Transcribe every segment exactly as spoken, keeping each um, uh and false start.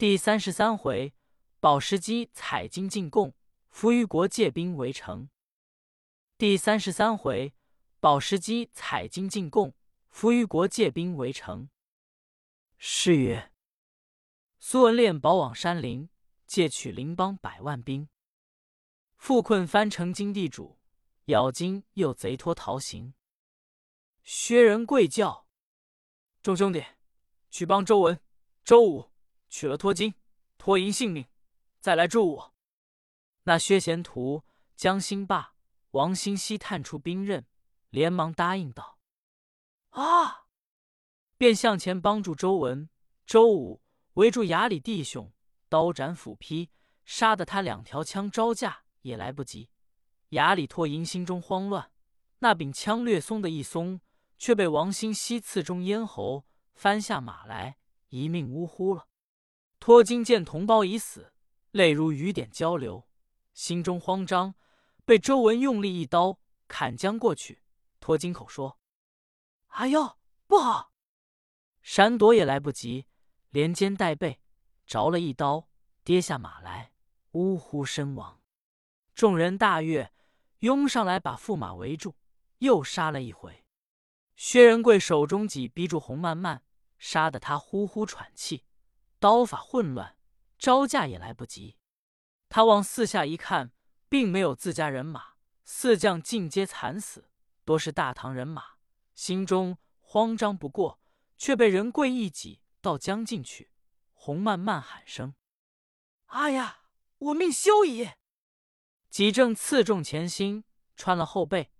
第三十三回，保时基采金进贡，扶余国借兵围城。第三十三回，保时基采金进贡，扶余国借兵围城。是曰：苏文练保往山林，借取邻邦百万兵，复困藩城金地主，咬金又贼脱逃行。薛仁贵叫：众兄弟，去帮周文、周武取了脱金、脱银性命，再来助我。那薛贤图、江兴霸、王兴熙探出兵刃，连忙答应道：啊！便向前帮助周文、周武围住衙里弟兄，刀斩斧劈，杀得他两条枪招架也来不及。衙里脱银心中慌乱，那柄枪略松的一松，却被王兴熙刺中咽喉，翻下马来，一命呜呼了。脱金见同胞已死，泪如雨点交流，心中慌张，被周文用力一刀砍将过去。脱金口说：哎呦，不好！闪躲也来不及，连肩带背着了一刀，跌下马来，呜呼身亡。众人大悦，拥上来把驸马围住，又杀了一回。薛仁贵手中戟逼住洪漫漫，杀得他呼呼喘气，刀法混乱，招架也来不及。他往四下一看，并没有自家人马，四将尽皆惨死，多是大唐人马，心中慌张不过，却被仁贵一戟到将进去。洪漫漫喊声：哎呀，我命休矣！戟正刺中前心，穿了后背，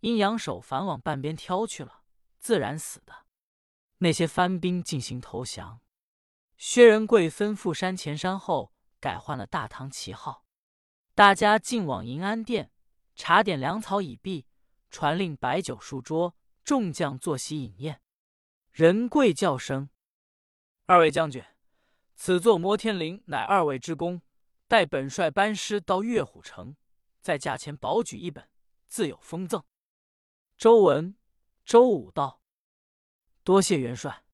阴阳手反往半边挑去了，自然死的。那些藩兵进行投降。薛仁贵吩咐山前山后改换了大唐旗号，大家进往银安殿，茶点粮草已毕，传令摆酒数桌，众将坐席饮宴。仁贵叫声：二位将军，此座摩天翎乃二位之功，待本帅班师到岳虎城，在驾前保举一本，自有封赠。周文、周武道：多谢元帅。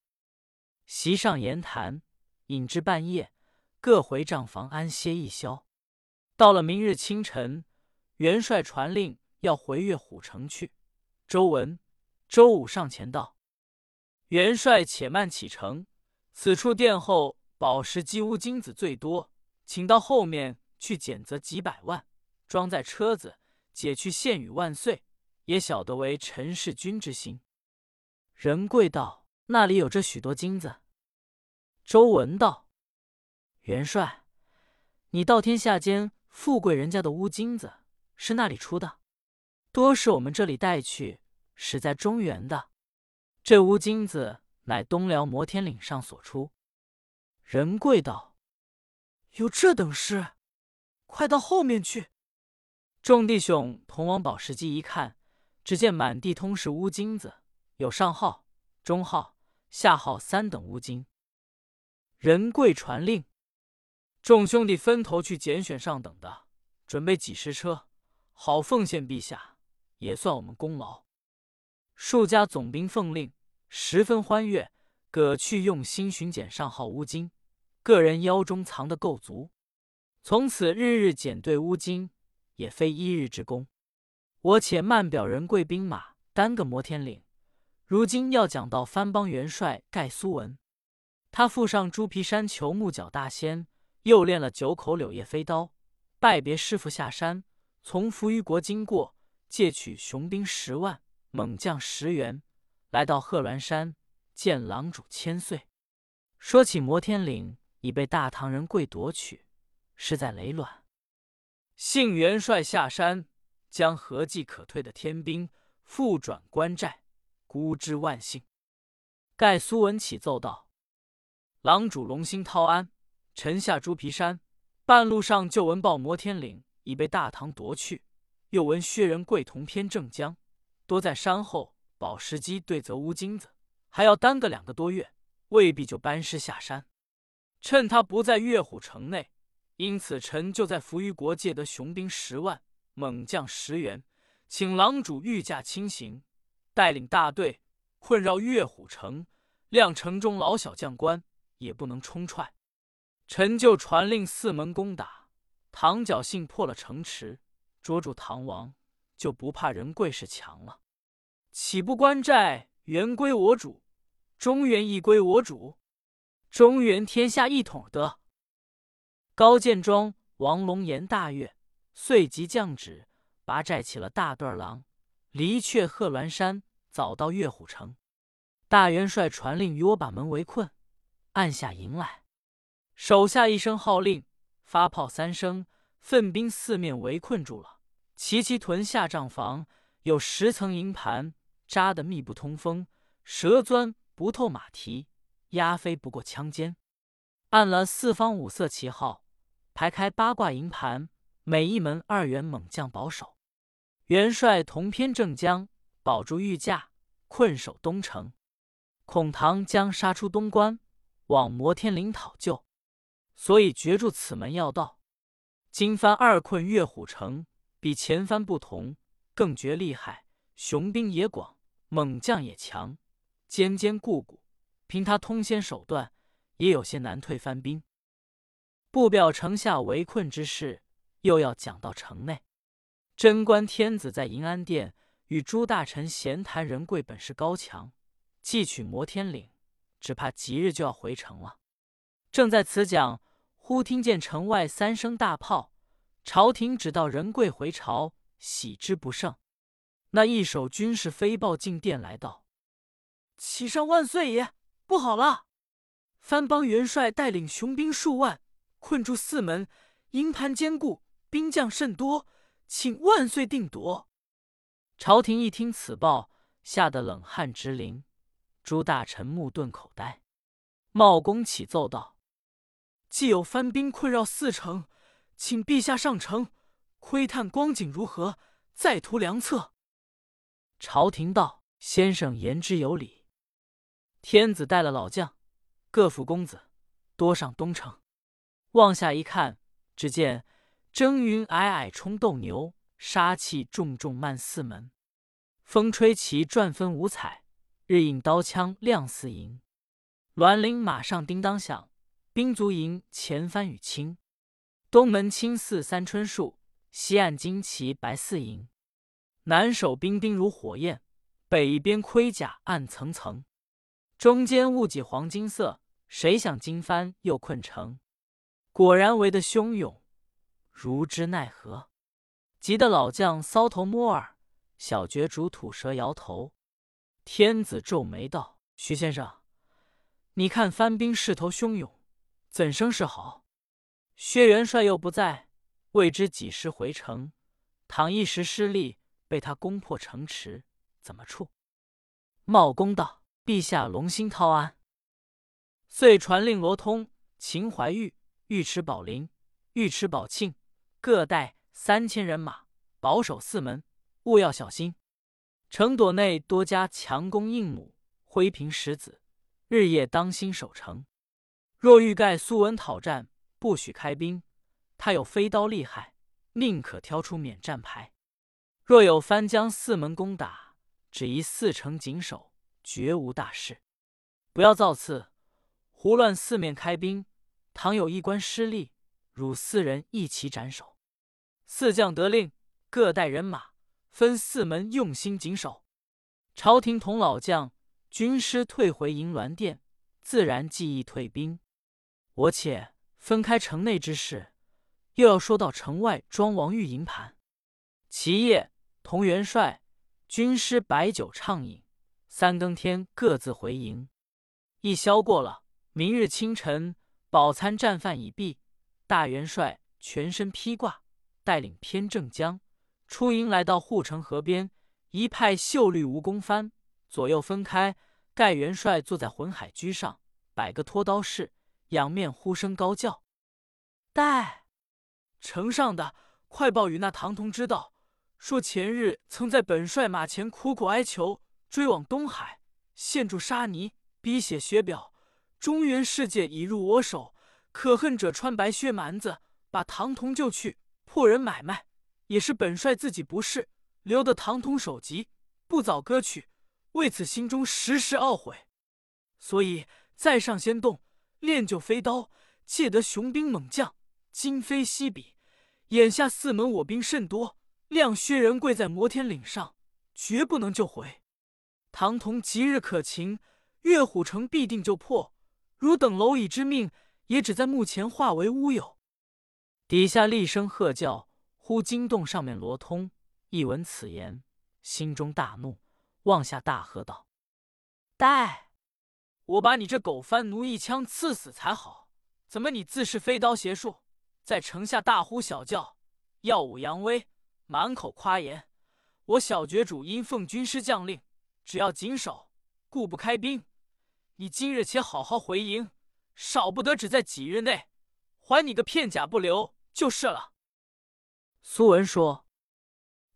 席上言谈，饮至半夜，各回帐房安歇一宵。到了明日清晨，元帅传令要回岳虎城去。周文、周武上前道：元帅且慢启程，此处殿后保时基乌金子最多，请到后面去捡择几百万，装在车子，解去献与万岁，也晓得为陈世君之心。仁贵道：那里有这许多金子？周文道：元帅，你道天下间富贵人家的乌金子是那里出的？多是我们这里带去，实在中原的。这乌金子乃东辽摩天岭上所出。仁贵道：有这等事？快到后面去。众弟兄同往保时基一看，只见满地通是乌金子，有上号、中号、下号三等乌金。仁贵传令，众兄弟分头去拣选上等的，准备几十车，好奉献陛下，也算我们功劳。数家总兵奉令，十分欢悦，各去用心寻捡上号乌金，个人腰中藏得够足。从此日日捡对乌金，也非一日之功。我且慢表仁贵兵马，单个摩天岭如今要讲到藩邦元帅盖苏文，他附上猪皮山球木脚大仙，又练了九口柳叶飞刀，拜别师傅下山，从扶余国经过，借取雄兵十万，猛将十员，来到贺鸾山见郎主千岁。说起摩天岭已被大唐人贵夺取，是在累卵。幸元帅下山，将合计可退的天兵复转关寨，孤之万幸。盖苏文启奏道：郎主龙兴涛安，臣下猪皮山，半路上就闻报摩天岭已被大唐夺去，又闻薛仁贵同偏正江，多在山后保时基对则乌金子，还要耽搁两个多月，未必就班师下山。趁他不在岳虎城内，因此臣就在扶余国借得雄兵十万，猛将十员，请郎主御驾亲行，带领大队困扰岳虎城，谅城中老小将官也不能冲踹。臣就传令四门攻打。唐侥幸破了城池，捉住唐王，就不怕人贵势强了。岂不关寨原归我主，中原亦归我主，中原天下一统得。高建中、王龙颜大悦，遂即降旨，拔寨起了大对郎，离却贺鸾山，早到越虎城。大元帅传令与我把门围困，按下迎来。手下一声号令，发炮三声，奋兵四面围困住了。齐齐屯下帐房，有十层营盘，扎得密不通风，蛇钻不透马蹄，鸦飞不过枪尖。按了四方五色旗号，排开八卦营盘，每一门二员猛将保守。元帅同偏正江，保住御驾，困守东城。孔唐将杀出东关，往摩天岭讨救，所以截住此门要道。今番二困越虎城，比前番不同，更觉厉害，雄兵也广，猛将也强，坚坚固固，凭他通先手段，也有些难退番兵。不表城下围困之事，又要讲到城内。贞观天子在银安殿与诸大臣闲谈人贵本事高强，既取摩天岭，只怕即日就要回城了。正在此讲，忽听见城外三声大炮，朝廷只道人贵回朝，喜之不胜。那一手军士飞报进殿来道：“启上万岁爷，不好了！番邦元帅带领雄兵数万，困住四门，营盘坚固，兵将甚多，请万岁定夺。”朝廷一听此报，吓得冷汗直淋，诸大臣目瞪口呆。茂公启奏道：“既有番兵困扰四城，请陛下上城，窥探光景如何，再图良策。”朝廷道：“先生言之有理。”天子带了老将，各府公子多上东城。往下一看，只见蒸云霭霭冲斗牛，杀气重重漫四门。风吹旗转分五彩，日映刀枪亮四营。銮铃马上叮当响，兵卒营前番与清。东门青似三春树，西岸旌旗白四营。南守兵丁如火焰，北一边盔甲暗层层。中间雾几黄金色，谁想今番又困城，果然围得汹涌，如之奈何。急得老将搔头摸耳，小角逐吐舌摇头。天子皱眉道：“徐先生，你看番兵势头汹涌，怎生是好？薛元帅又不在，未知几时回城，倘一时失利，被他攻破城池，怎么处？”茂公道：“陛下龙心涛安。”遂传令罗通、秦怀玉、尉迟宝林、尉迟宝庆各带三千人马，保守四门，务要小心。城垛内多加强弓硬弩，挥平石子，日夜当心守城。若欲盖苏文讨战，不许开兵，他有飞刀厉害，宁可挑出免战牌。若有翻将四门攻打，只宜四城紧守，绝无大事，不要造次，胡乱四面开兵，倘有一关失利，汝四人一起斩首。四将得令，各带人马，分四门用心紧守。朝廷同老将军师退回银銮殿，自然计议退兵。我且分开城内之事，又要说到城外庄王御营盘。其夜，同元帅军师摆酒畅饮，三更天各自回营。一宵过了，明日清晨，饱餐战饭已毕，大元帅全身披挂，带领偏正江出营，来到护城河边，一派秀绿蜈蚣幡，左右分开。盖元帅坐在浑海居上，摆个脱刀式，仰面呼声高叫：“带城上的，快报与那唐同知道，说前日曾在本帅马前苦苦哀求，追往东海，陷住沙泥，逼写雪表，中原世界已入我手。可恨者穿白靴蛮子，把唐同救去，破人买卖，也是本帅自己不是，留得唐同首级，不早割取，为此心中时时懊悔。所以在上先动，练就飞刀，借得雄兵猛将，今非昔比。眼下四门我兵甚多，谅薛仁贵在摩天岭上，绝不能救回。唐同即日可擒，越虎城必定就破。汝等蝼蚁之命，也只在目前化为乌有。”底下厉声喝叫，忽惊动上面罗通。一闻此言，心中大怒，望下大喝道：“待！我把你这狗番奴一枪刺死才好！怎么你自是飞刀邪术，在城下大呼小叫，耀武扬威，满口夸言？我小爵主因奉军师将令，只要谨守，故不开兵。你今日且好好回营，少不得只在几日内还你个片甲不留就是了。”苏文说：“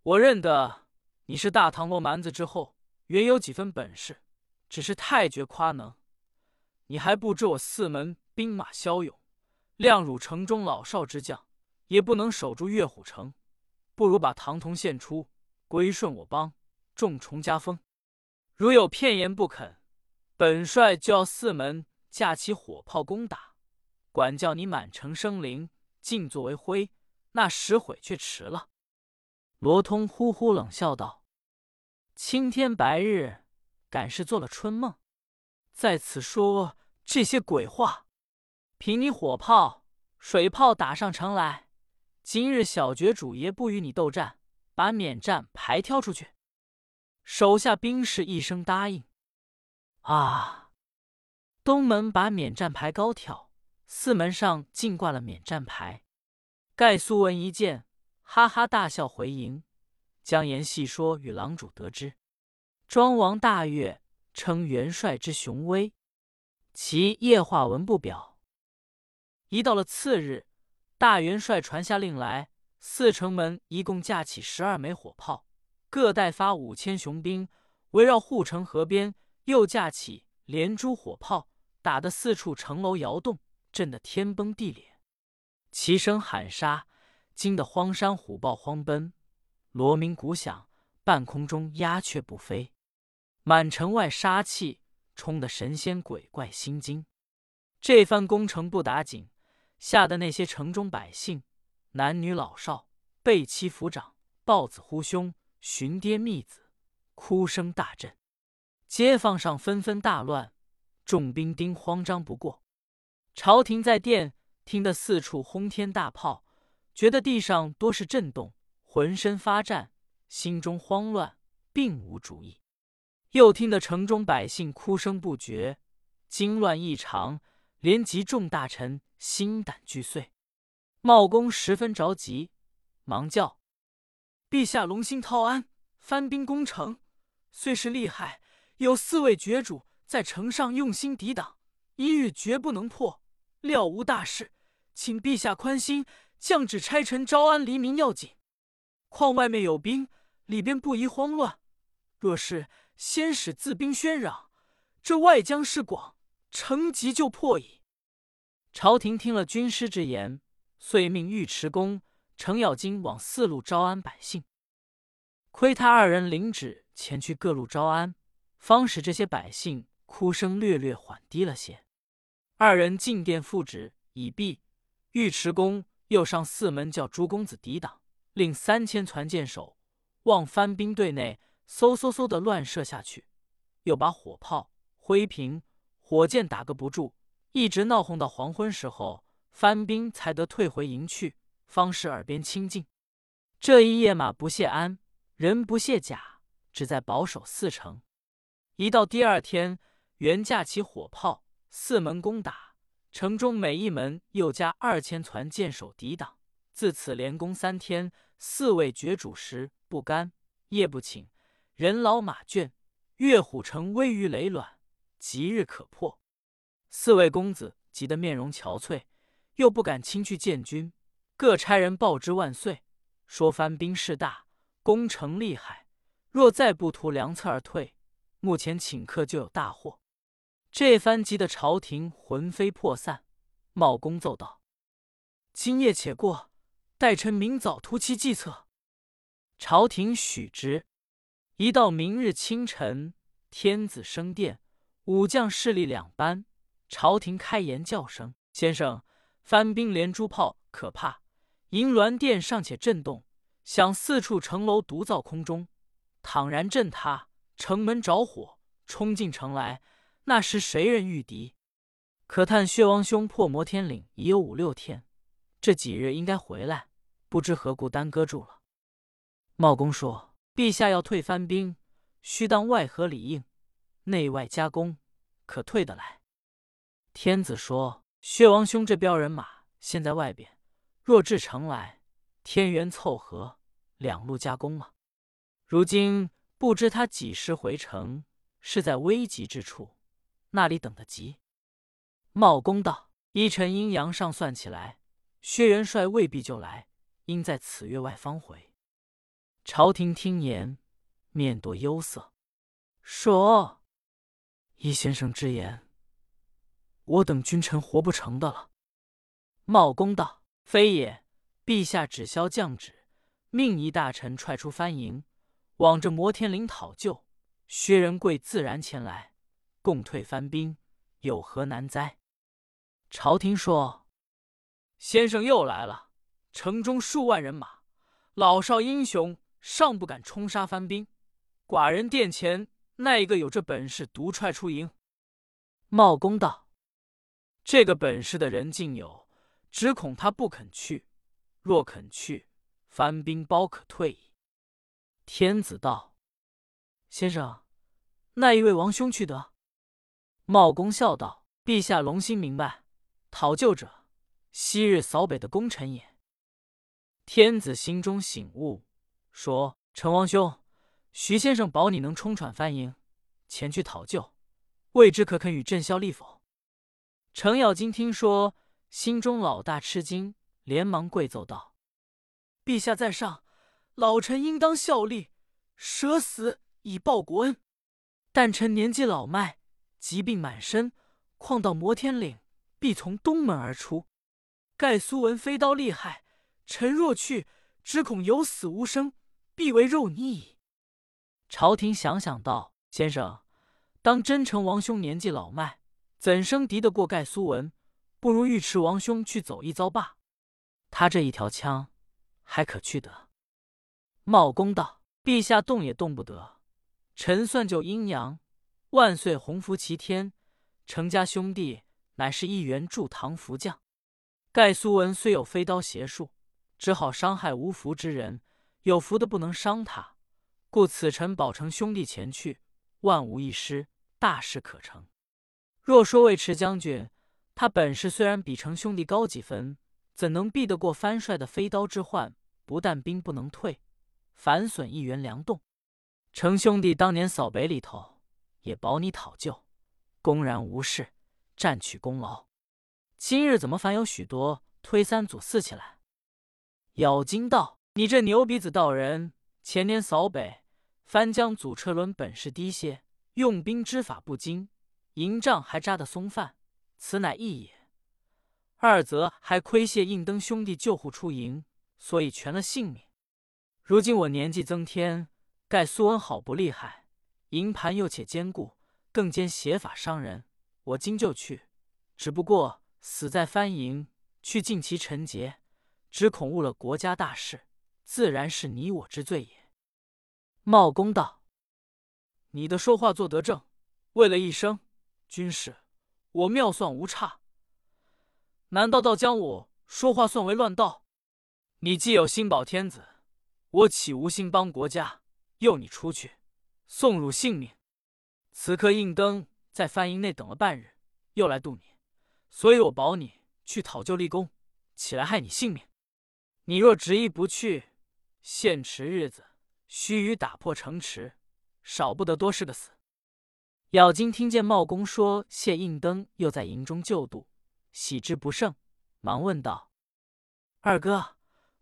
我认得你是大唐罗蛮子之后，原有几分本事，只是太觉夸能。你还不知我四门兵马骁勇，量汝城中老少之将，也不能守住越虎城，不如把唐同献出，归顺我帮，重重加封。如有片言不肯，本帅就要四门架起火炮攻打，管教你满城生灵，尽作为灰，那时悔却迟了。”罗通呼呼冷笑道：“青天白日，敢是做了春梦，在此说这些鬼话？凭你火炮、水炮打上城来，今日小爵主爷不与你斗战，把免战牌挑出去。”手下兵士一声答应。啊！东门把免战牌高挑，四门上尽挂了免战牌。盖苏文一见，哈哈大笑回营，将言细说与郎主得知。庄王大悦，称元帅之雄威，其夜话文不表。一到了次日，大元帅传下令来，四城门一共架起十二枚火炮，各待发五千雄兵，围绕护城河边，又架起连珠火炮，打得四处城楼摇动，震得天崩地裂，齐声喊杀，惊得荒山虎豹慌奔，锣鸣鼓响，半空中鸦雀不飞，满城外杀气冲得神仙鬼怪心惊。这番攻城不打紧，吓得那些城中百姓男女老少被欺抚掌，抱子呼胸，寻爹觅子，哭声大震，街坊上纷纷大乱，众兵丁慌张不过。朝廷在殿听得四处轰天大炮，觉得地上多是震动，浑身发战，心中慌乱，并无主意。又听得城中百姓哭声不绝，惊乱异常，连及众大臣心胆俱碎。茂公十分着急，忙叫：“陛下龙心涛安，翻兵攻城，虽是厉害，有四位爵主在城上用心抵挡，一日绝不能破，料无大事，请陛下宽心。降旨差臣招安黎民要紧，况外面有兵，里边不宜慌乱。若是先使自兵喧嚷，这外疆势广，城急就破矣。”朝廷听了军师之言，遂命尉迟恭、程咬金往四路招安百姓。亏他二人领旨前去各路招安，方使这些百姓哭声略略缓低了些。二人进殿复旨已毕，尉迟恭又上四门叫朱公子抵挡，令三千船舰手望番兵队内嗖嗖嗖的乱射下去，又把火炮、灰瓶、火箭打个不住，一直闹哄到黄昏时候，番兵才得退回营去，方是耳边清静。这一夜马不懈鞍，人不懈甲，只在保守四城。一到第二天，原架起火炮，四门攻打城中每一门，又加二千船舰手抵挡。自此连攻三天，四位爵主食不甘，夜不寝，人老马倦，越虎城危于累卵，即日可破。四位公子急得面容憔悴，又不敢亲去见君，各差人报之万岁，说番兵势大，攻城厉害，若再不图良策而退，目前顷刻就有大祸。这番急的朝廷魂飞魄散，茂公奏道：“今夜且过，待臣明早图其计策。”朝廷许之。一到明日清晨，天子升殿，武将势力两班。朝廷开言叫声：“先生，翻兵连珠炮，可怕！银銮殿尚且震动，想四处城楼独造空中。倘然震塌，城门着火，冲进城来，那时谁人御敌？可叹薛王兄破摩天岭已有五六天，这几日应该回来，不知何故耽搁住了。茂公说：“陛下要退番兵，须当外合里应，内外夹攻，可退得来。”天子说：“薛王兄这彪人马现在外边，若至城来，天缘凑合，两路夹攻了。如今不知他几时回城，是在危急之处，那里等得及？”茂公道：“依臣阴阳上算起来，薛元帅未必就来，应在此月外方回。”朝廷听言，面多忧色，说：“依先生之言，我等君臣活不成的了。”茂公道：“非也，陛下只消降旨，命一大臣踹出藩营，往这摩天岭讨救。薛仁贵自然前来，共退藩兵，有何难哉？”朝廷说：“先生又来了，城中数万人马，老少英雄尚不敢冲杀藩兵，寡人殿前那一个有这本事独踹出营？”茂公道：“这个本事的人尽有，只恐他不肯去，若肯去，藩兵包可退矣。”天子道：“先生，那一位王兄去得？”茂公笑道：“陛下龙心明白，讨救者昔日扫北的功臣也。”天子心中醒悟，说：“成王兄，徐先生保你能冲喘藩营，前去讨救，未知可肯与朕效力否？”程咬金听说，心中老大吃惊，连忙跪奏道：“陛下在上，老臣应当效力，舍死以报国恩。但臣年纪老迈，疾病满身，况到摩天岭，必从东门而出。盖苏文飞刀厉害，臣若去，只恐有死无生，必为肉泥矣。”朝廷想想道：“先生，当真成王兄年纪老迈，怎生敌得过盖苏文？不如尉迟王兄去走一遭罢。他这一条枪，还可去得？”茂公道：“陛下动也动不得，臣算就阴阳，万岁鸿福齐天，程家兄弟乃是一员助唐福将。盖苏文虽有飞刀邪术，只好伤害无福之人，有福的不能伤他，故此臣保程兄弟前去，万无一失，大事可成。若说尉迟将军，他本事虽然比程兄弟高几分，怎能避得过藩帅的飞刀之患？不但兵不能退，反损一员粮动。程兄弟当年扫北里头，也保你讨救，公然无事，占取功劳。今日怎么反有许多推三阻四起来？”咬金道：“你这牛鼻子道人，前年扫北，翻江阻车轮本事低些，用兵之法不精，营帐还扎得松泛，此乃一也。二则还亏谢应登兄弟救护出营，所以全了性命。如今我年纪增添，盖苏恩好不厉害，营盘又且坚固，更兼邪法伤人，我今就去，只不过死在藩营，去尽其臣节，只恐误了国家大事，自然是你我之罪也。”茂公道：“你的说话做得正，为了一生军事，我妙算无差，难道倒将我说话算为乱道？你既有心保天子，我岂无心帮国家？诱你出去，送汝性命。此刻应登在藩营内等了半日，又来度你，所以我保你去讨救立功，起来害你性命。你若执意不去，现迟日子，须臾打破城池，少不得多是个死。”咬金听见茂公说谢应登又在营中救度，喜之不胜，忙问道：“二哥，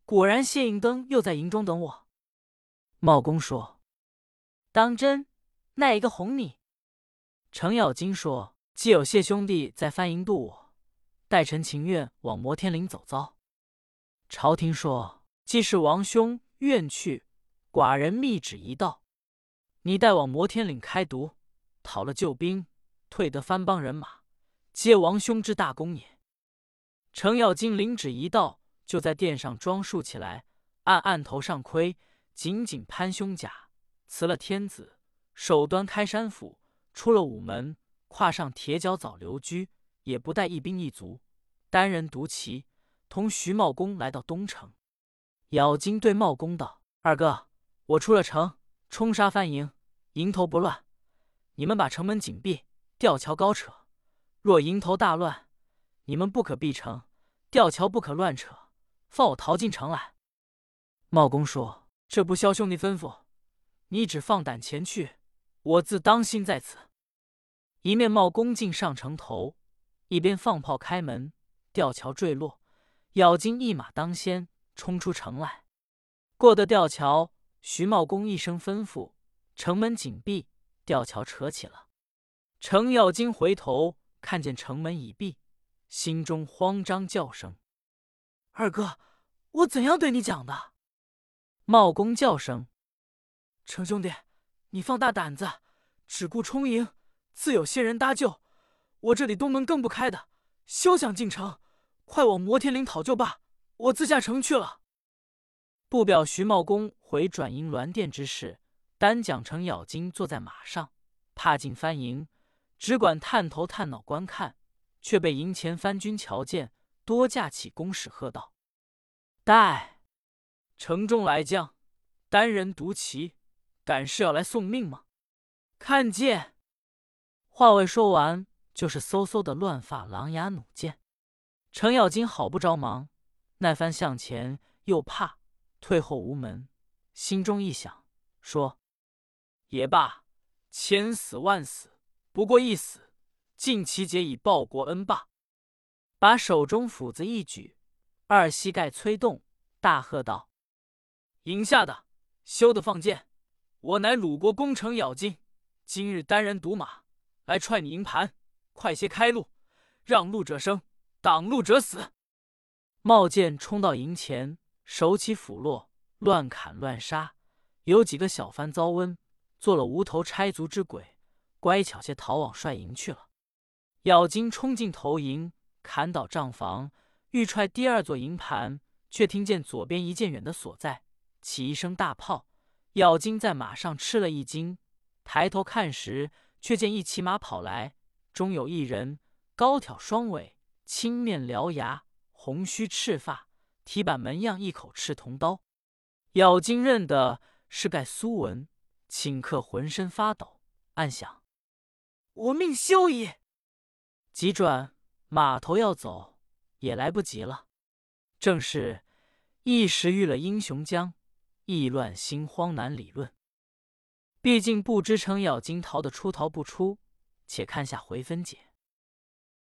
果然谢应登又在营中等我？”茂公说：“当真，那一个哄你？”程咬金说：“既有谢兄弟在藩营度我，待臣情愿往摩天岭走遭。”朝廷说：“既是王兄愿去，寡人密旨一道，你待往摩天岭开毒，讨了救兵，退得藩帮人马，皆王兄之大功也。”程咬金灵指一道，就在殿上装束起来，暗暗头上盔，紧紧攀胸甲，辞了天子，手端开山斧，出了午门，跨上铁脚早留居，也不带一兵一卒，单人独骑，同徐茂公来到东城。咬金对茂公道：“二哥，我出了城，冲杀藩营，营头不乱，你们把城门紧闭，吊桥高扯。若营头大乱，你们不可闭城，吊桥不可乱扯，放我逃进城来。”茂公说：“这不肖兄弟吩咐，你只放胆前去，我自当心在此。”一面茂公进上城头，一边放炮开门，吊桥坠落，咬金一马当先，冲出城来。过得吊桥，徐茂公一声吩咐，城门紧闭，吊桥扯起了。程咬金回头看见城门已闭，心中慌张，叫声：“二哥，我怎样对你讲的？”茂公叫声：“程兄弟，你放大胆子，只顾冲营，自有些人搭救。我这里东门更不开的，休想进城，快往摩天岭讨救罢，我自下城去了。”不表徐茂公回转营銮殿之事，单讲程咬金坐在马上，踏进番营，只管探头探脑观看，却被营前番军瞧见，多架起弓矢喝道：“待城中来将，单人独骑，敢是要来送命吗？看剑！”话未说完，就是嗖嗖的乱发狼牙弩箭。程咬金好不着忙，那番向前又怕退后无门，心中一想，说：“也罢，千死万死不过一死，尽其节以报国恩罢。”把手中斧子一举，二膝盖催动，大喝道：“营下的，休得放箭！我乃鲁国公程咬金，今日单人独马来踹你营盘，快些开路，让路者生，挡路者死！”冒剑冲到营前，手起斧落，乱砍乱杀。有几个小番遭瘟，做了无头差卒之鬼，乖巧些逃往帅营去了。咬金冲进头营，砍倒帐房，欲踹第二座营盘，却听见左边一箭远的所在起一声大炮，咬金在马上吃了一惊，抬头看时，却见一骑马跑来，中有一人，高挑双尾，青面獠牙，红须赤发，提板门样，一口赤铜刀。咬金认的是盖苏文，顷刻浑身发抖，暗想：“我命休矣！”急转马头要走，也来不及了。正是一时遇了英雄将，意乱心慌难理论。毕竟不知程咬金逃得出逃不出，且看下回分解。